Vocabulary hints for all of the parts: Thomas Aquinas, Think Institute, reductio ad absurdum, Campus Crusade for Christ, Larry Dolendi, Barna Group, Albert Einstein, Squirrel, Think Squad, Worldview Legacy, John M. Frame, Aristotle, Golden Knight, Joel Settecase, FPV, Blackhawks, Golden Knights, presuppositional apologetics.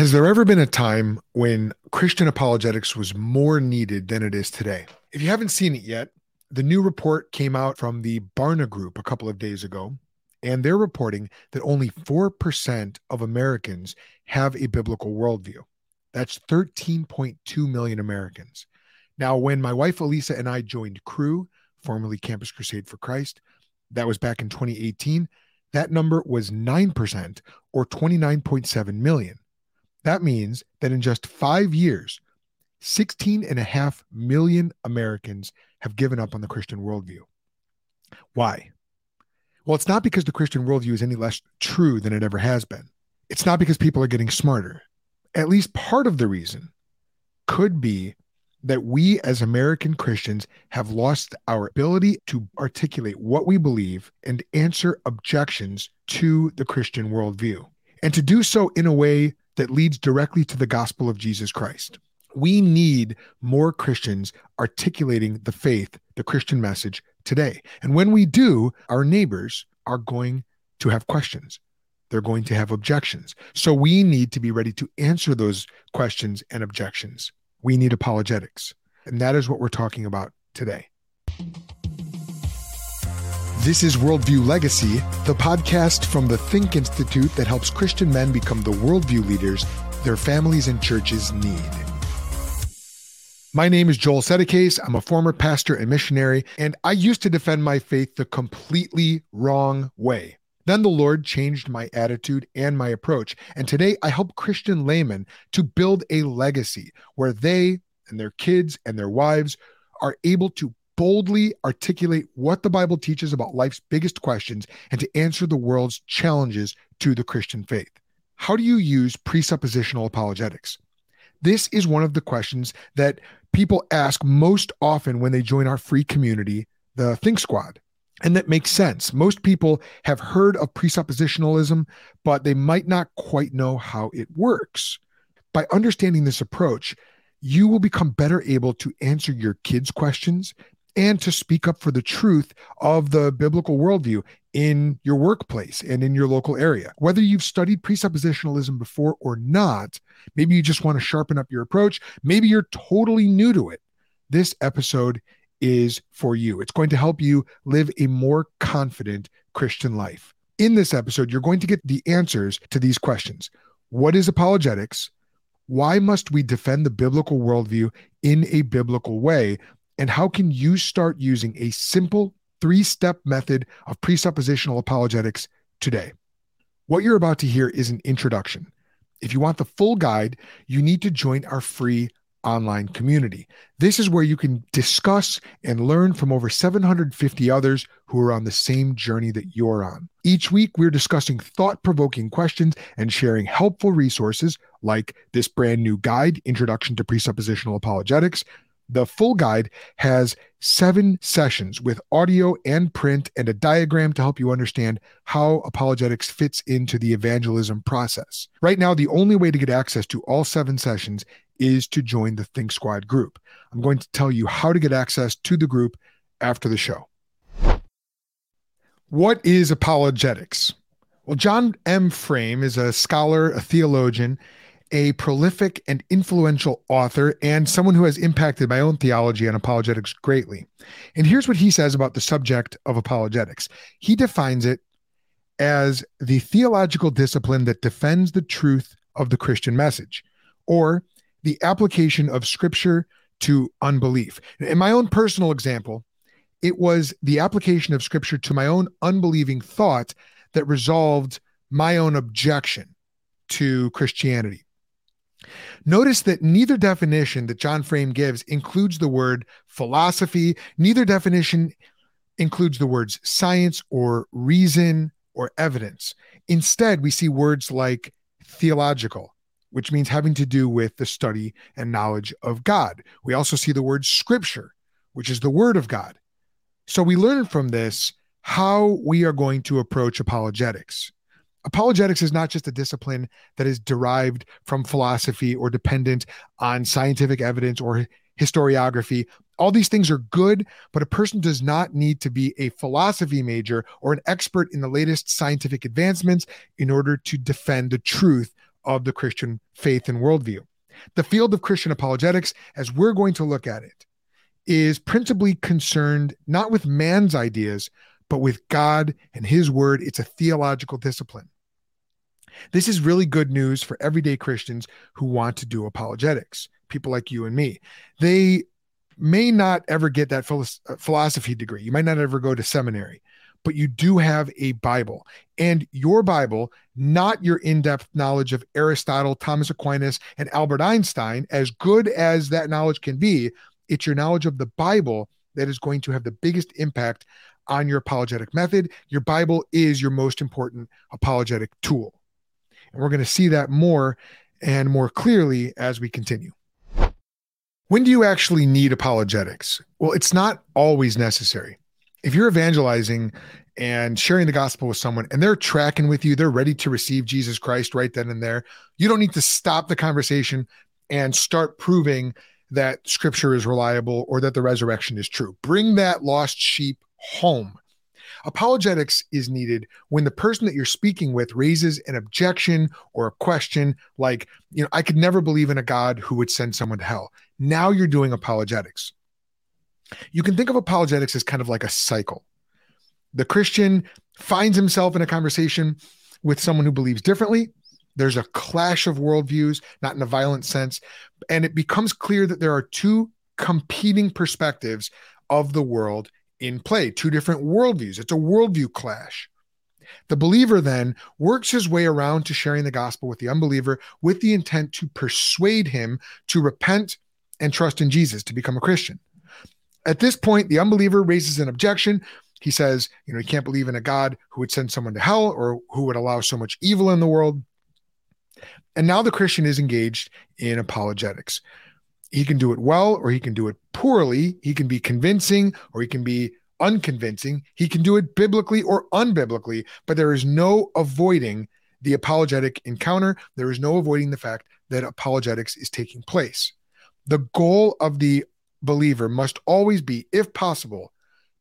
Has there ever been a time when Christian apologetics was more needed than it is today? If you haven't seen it yet, the new report came out from the Barna Group a couple of days ago, and they're reporting that only 4% of Americans have a biblical worldview. That's 13.2 million Americans. Now, when my wife Elisa and I joined Crew, formerly Campus Crusade for Christ, that was back in 2018, that number was 9% or 29.7 million. That means that in just 5 years, 16.5 million Americans have given up on the Christian worldview. Why? Well, it's not because the Christian worldview is any less true than it ever has been. It's not because people are getting smarter. At least part of the reason could be that we as American Christians have lost our ability to articulate what we believe and answer objections to the Christian worldview, and to do so in a way that leads directly to the gospel of Jesus Christ. We need more Christians articulating the faith, the Christian message today. And when we do, our neighbors are going to have questions. They're going to have objections. So we need to be ready to answer those questions and objections. We need apologetics. And that is what we're talking about today. This is Worldview Legacy, the podcast from the Think Institute that helps Christian men become the worldview leaders their families and churches need. My name is Joel Settecase. I'm a former pastor and missionary, and I used to defend my faith the completely wrong way. Then the Lord changed my attitude and my approach, and today I help Christian laymen to build a legacy where they and their kids and their wives are able to boldly articulate what the Bible teaches about life's biggest questions and to answer the world's challenges to the Christian faith. How do you use presuppositional apologetics? This is one of the questions that people ask most often when they join our free community, the Think Squad. And that makes sense. Most people have heard of presuppositionalism, but they might not quite know how it works. By understanding this approach, you will become better able to answer your kids' questions and to speak up for the truth of the biblical worldview in your workplace and in your local area. Whether you've studied presuppositionalism before or not, maybe you just want to sharpen up your approach. Maybe you're totally new to it. This episode is for you. It's going to help you live a more confident Christian life. In this episode, you're going to get the answers to these questions. What is apologetics? Why must we defend the biblical worldview in a biblical way? And how can you start using a simple three-step method of presuppositional apologetics today? What you're about to hear is an introduction. If you want the full guide, you need to join our free online community. This is where you can discuss and learn from over 750 others who are on the same journey that you're on. Each week, we're discussing thought-provoking questions and sharing helpful resources like this brand new guide, Introduction to Presuppositional Apologetics. The full guide has 7 sessions with audio and print and a diagram to help you understand how apologetics fits into the evangelism process. Right now, the only way to get access to all 7 sessions is to join the Think Squad group. I'm going to tell you how to get access to the group after the show. What is apologetics? Well, John M. Frame is a scholar, a theologian, a prolific and influential author, and someone who has impacted my own theology on apologetics greatly. And here's what he says about the subject of apologetics. He defines it as the theological discipline that defends the truth of the Christian message, or the application of scripture to unbelief. In my own personal example, it was the application of scripture to my own unbelieving thought that resolved my own objection to Christianity. Notice that neither definition that John Frame gives includes the word philosophy. Neither definition includes the words science or reason or evidence. Instead, we see words like theological, which means having to do with the study and knowledge of God. We also see the word scripture, which is the word of God. So we learn from this how we are going to approach apologetics. Apologetics is not just a discipline that is derived from philosophy or dependent on scientific evidence or historiography. All these things are good, but a person does not need to be a philosophy major or an expert in the latest scientific advancements in order to defend the truth of the Christian faith and worldview. The field of Christian apologetics, as we're going to look at it, is principally concerned not with man's ideas, but with God and his word. It's a theological discipline. This is really good news for everyday Christians who want to do apologetics, people like you and me. They may not ever get that philosophy degree. You might not ever go to seminary, but you do have a Bible. And your Bible, not your in-depth knowledge of Aristotle, Thomas Aquinas, and Albert Einstein, as good as that knowledge can be, it's your knowledge of the Bible that is going to have the biggest impact on your apologetic method. Your Bible is your most important apologetic tool. And we're going to see that more and more clearly as we continue. When do you actually need apologetics? Well, it's not always necessary. If you're evangelizing and sharing the gospel with someone and they're tracking with you, they're ready to receive Jesus Christ right then and there, you don't need to stop the conversation and start proving that scripture is reliable or that the resurrection is true. Bring that lost sheep home. Apologetics is needed when the person that you're speaking with raises an objection or a question like, I could never believe in a God who would send someone to hell. Now you're doing apologetics. You can think of apologetics as kind of like a cycle. The Christian finds himself in a conversation with someone who believes differently. There's a clash of worldviews, not in a violent sense, and it becomes clear that there are two competing perspectives of the world in play, two different worldviews. It's a worldview clash. The believer then works his way around to sharing the gospel with the unbeliever with the intent to persuade him to repent and trust in Jesus, to become a Christian. At this point, the unbeliever raises an objection. He says, he can't believe in a God who would send someone to hell or who would allow so much evil in the world. And now the Christian is engaged in apologetics. He can do it well, or he can do it poorly. He can be convincing, or he can be unconvincing. He can do it biblically or unbiblically, but there is no avoiding the apologetic encounter. There is no avoiding the fact that apologetics is taking place. The goal of the believer must always be, if possible,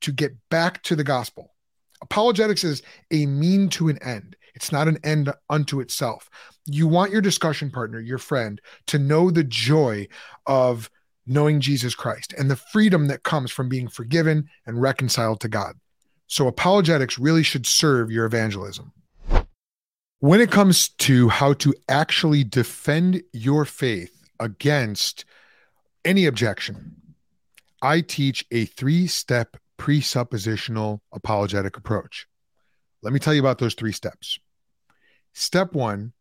to get back to the gospel. Apologetics is a mean to an end. It's not an end unto itself. You want your discussion partner, your friend, to know the joy of knowing Jesus Christ and the freedom that comes from being forgiven and reconciled to God. So apologetics really should serve your evangelism. When it comes to how to actually defend your faith against any objection, I teach a three-step presuppositional apologetic approach. Let me tell you about those three steps. Step one,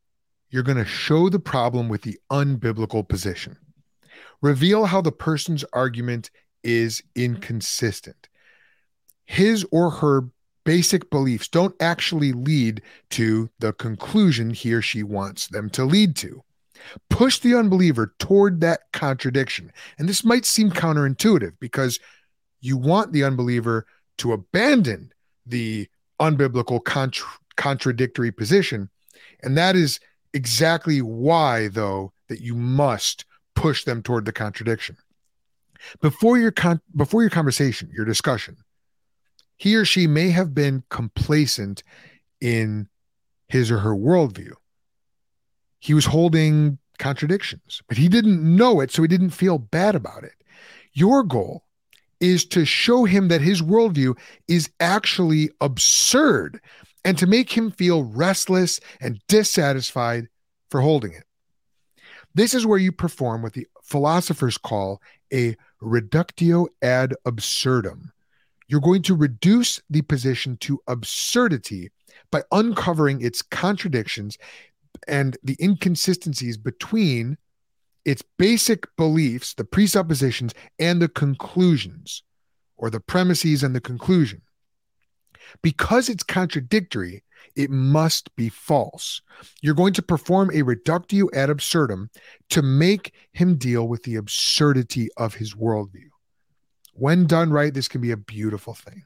you're going to show the problem with the unbiblical position. Reveal how the person's argument is inconsistent. His or her basic beliefs don't actually lead to the conclusion he or she wants them to lead to. Push the unbeliever toward that contradiction. And this might seem counterintuitive because you want the unbeliever to abandon the unbiblical contradictory position. And that is exactly why, though, that you must push them toward the contradiction. Before your conversation, your discussion, he or she may have been complacent in his or her worldview. He was holding contradictions, but he didn't know it, so he didn't feel bad about it. Your goal is to show him that his worldview is actually absurd and to make him feel restless and dissatisfied for holding it. This is where you perform what the philosophers call a reductio ad absurdum. You're going to reduce the position to absurdity by uncovering its contradictions and the inconsistencies between its basic beliefs, the presuppositions, and the conclusions, or the premises and the conclusion. Because it's contradictory, it must be false. You're going to perform a reductio ad absurdum to make him deal with the absurdity of his worldview. When done right, this can be a beautiful thing.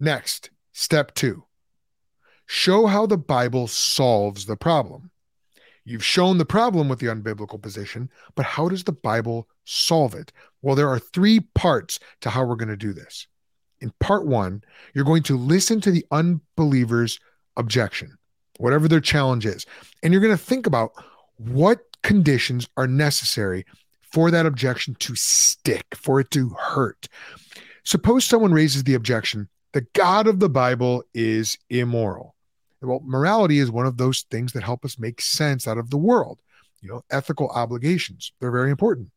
Next, step two. Show how the Bible solves the problem. You've shown the problem with the unbiblical position, but how does the Bible solve it? Well, there are three parts to how we're going to do this. In part one, you're going to listen to the unbeliever's objection. whatever their challenge is. And you're going to think about what conditions are necessary for that objection to stick, for it to hurt. Suppose someone raises the objection, the God of the Bible is immoral. Well, morality is one of those things that help us make sense out of the world. You know, ethical obligations, they're very important.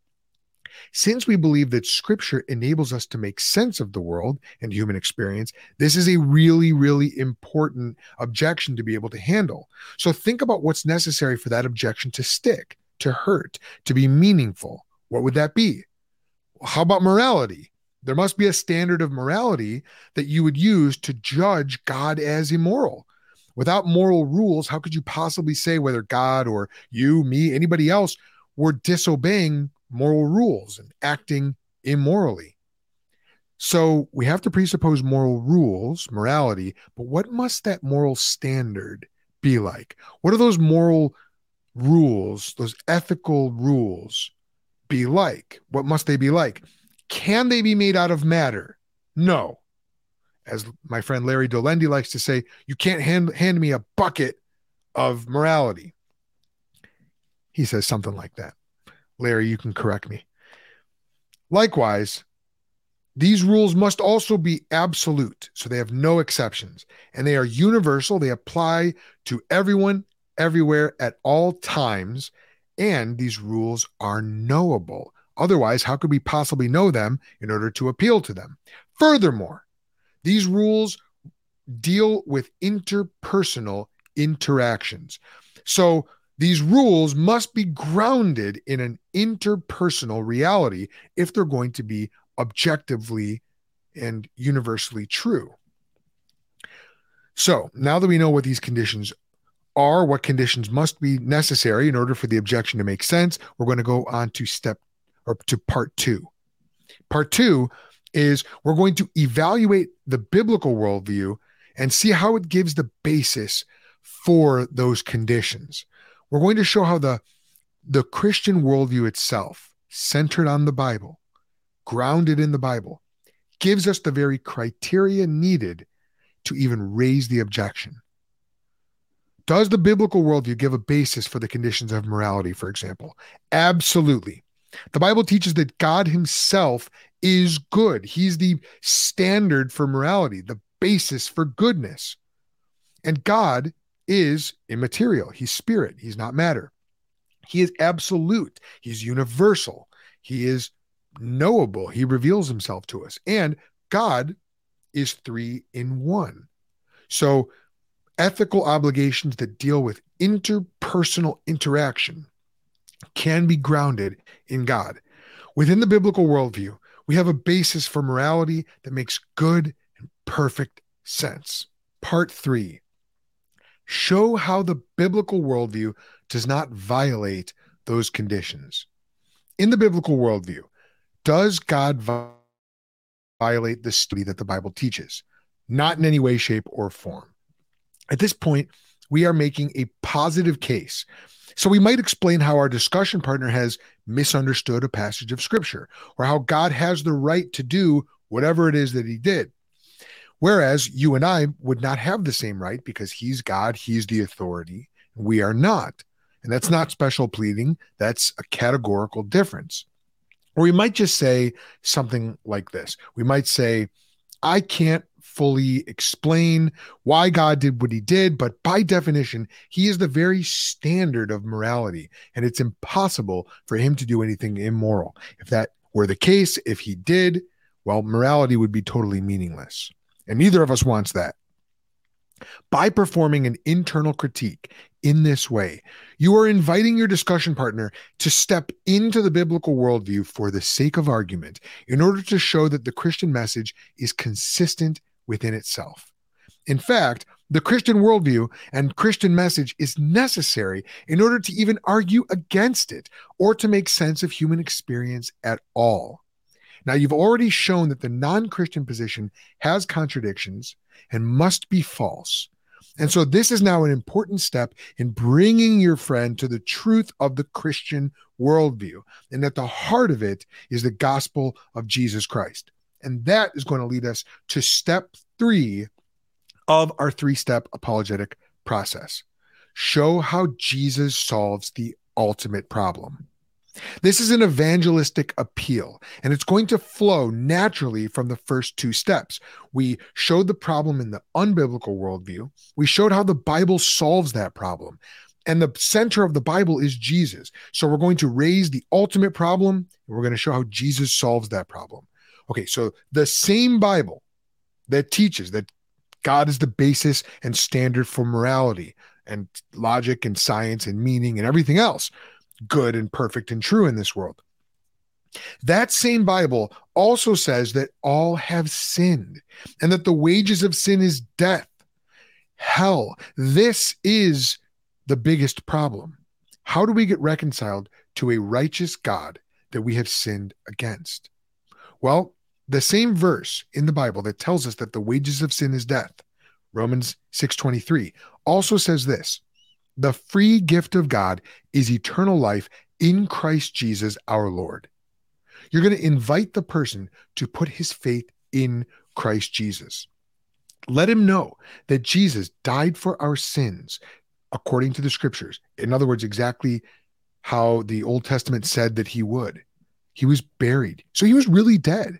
Since we believe that Scripture enables us to make sense of the world and human experience, this is a really, really important objection to be able to handle. So think about what's necessary for that objection to stick, to hurt, to be meaningful. What would that be? How about morality? There must be a standard of morality that you would use to judge God as immoral. Without moral rules, how could you possibly say whether God or you, me, anybody else were disobeying moral rules and acting immorally? So we have to presuppose moral rules, morality, but what must that moral standard be like? What are those moral rules, those ethical rules be like? What must they be like? Can they be made out of matter? No. As my friend Larry Dolendi likes to say, you can't hand me a bucket of morality. He says something like that. Larry, you can correct me. Likewise, these rules must also be absolute, so they have no exceptions, and they are universal. They apply to everyone, everywhere, at all times, and these rules are knowable. Otherwise, how could we possibly know them in order to appeal to them? Furthermore, these rules deal with interpersonal interactions. So these rules must be grounded in an interpersonal reality if they're going to be objectively and universally true. So now that we know what these conditions are, what conditions must be necessary in order for the objection to make sense, we're going to go on to part two. Part two is we're going to evaluate the biblical worldview and see how it gives the basis for those conditions. We're going to show how the Christian worldview itself, centered on the Bible, grounded in the Bible, gives us the very criteria needed to even raise the objection. Does the biblical worldview give a basis for the conditions of morality, for example? Absolutely. The Bible teaches that God himself is good. He's the standard for morality, the basis for goodness. And God is immaterial. He's spirit. He's not matter. He is absolute. He's universal. He is knowable. He reveals himself to us. And God is three in one. So ethical obligations that deal with interpersonal interaction can be grounded in God. Within the biblical worldview, we have a basis for morality that makes good and perfect sense. Part three, show how the biblical worldview does not violate those conditions. In the biblical worldview, does God violate the study that the Bible teaches? Not in any way, shape, or form. At this point, we are making a positive case. So we might explain how our discussion partner has misunderstood a passage of Scripture or how God has the right to do whatever it is that he did. Whereas you and I would not have the same right because he's God, he's the authority, and we are not. And that's not special pleading. That's a categorical difference. Or we might just say something like this. We might say, I can't fully explain why God did what he did, but by definition, he is the very standard of morality, and it's impossible for him to do anything immoral. If that were the case, if he did, well, morality would be totally meaningless, and neither of us wants that. By performing an internal critique in this way, you are inviting your discussion partner to step into the biblical worldview for the sake of argument in order to show that the Christian message is consistent within itself. In fact, the Christian worldview and Christian message is necessary in order to even argue against it or to make sense of human experience at all. Now, you've already shown that the non-Christian position has contradictions and must be false. And so this is now an important step in bringing your friend to the truth of the Christian worldview, and at the heart of it is the gospel of Jesus Christ. And that is going to lead us to step 3 of our 3-step apologetic process. show how Jesus solves the ultimate problem. This is an evangelistic appeal, and it's going to flow naturally from the first two steps. We showed the problem in the unbiblical worldview. We showed how the Bible solves that problem. And the center of the Bible is Jesus. So we're going to raise the ultimate problem, and we're going to show how Jesus solves that problem. Okay, so the same Bible that teaches that God is the basis and standard for morality and logic and science and meaning and everything else, good and perfect and true in this world. That same Bible also says that all have sinned and that the wages of sin is death, hell. This is the biggest problem. How do we get reconciled to a righteous God that we have sinned against? Well, the same verse in the Bible that tells us that the wages of sin is death, Romans 6:23, also says this: the free gift of God is eternal life in Christ Jesus our Lord. You're going to invite the person to put his faith in Christ Jesus. Let him know that Jesus died for our sins according to the scriptures. In other words, exactly how the Old Testament said that he would. He was buried, so he was really dead.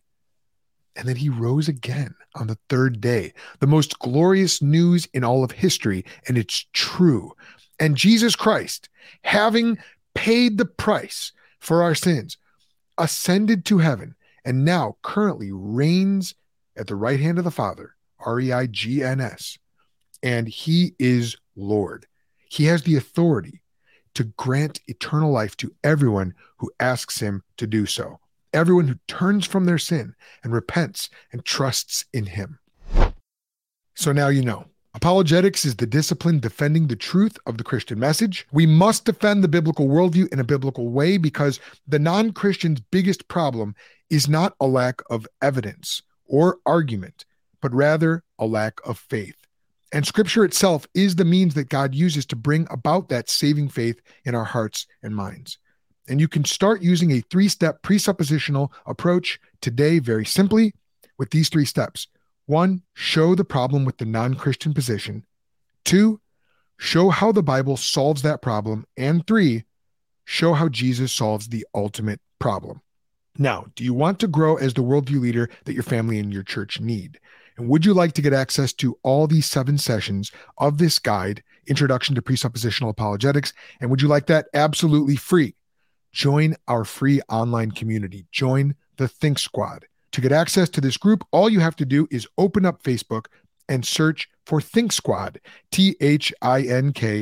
And then he rose again on the third day, the most glorious news in all of history, and it's true. And Jesus Christ, having paid the price for our sins, ascended to heaven and now currently reigns at the right hand of the Father, R-E-I-G-N-S, and he is Lord. He has the authority to grant eternal life to everyone who asks him to do so, everyone who turns from their sin and repents and trusts in him. So now you know. Apologetics is the discipline defending the truth of the Christian message. We must defend the biblical worldview in a biblical way because the non-Christian's biggest problem is not a lack of evidence or argument, but rather a lack of faith. And Scripture itself is the means that God uses to bring about that saving faith in our hearts and minds. And you can start using a three-step presuppositional approach today very simply with these three steps. 1, show the problem with the non-Christian position. 2, show how the Bible solves that problem. And 3, show how Jesus solves the ultimate problem. Now, do you want to grow as the worldview leader that your family and your church need? And would you like to get access to all these 7 sessions of this guide, Introduction to Presuppositional Apologetics? And would you like that absolutely free? Join our free online community. Join the Think Squad. To get access to this group, all you have to do is open up Facebook and search for Think Squad, THINKSQUAD.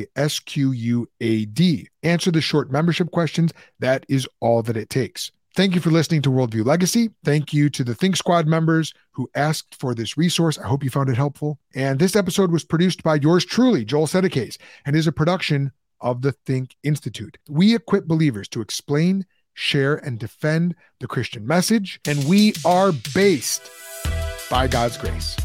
Answer the short membership questions. That is all that it takes. Thank you for listening to Worldview Legacy. Thank you to the Think Squad members who asked for this resource. I hope you found it helpful. And this episode was produced by yours truly, Joel Settecase, and is a production of the Think Institute. We equip believers to explain, share, and defend the Christian message, and we are based by God's grace.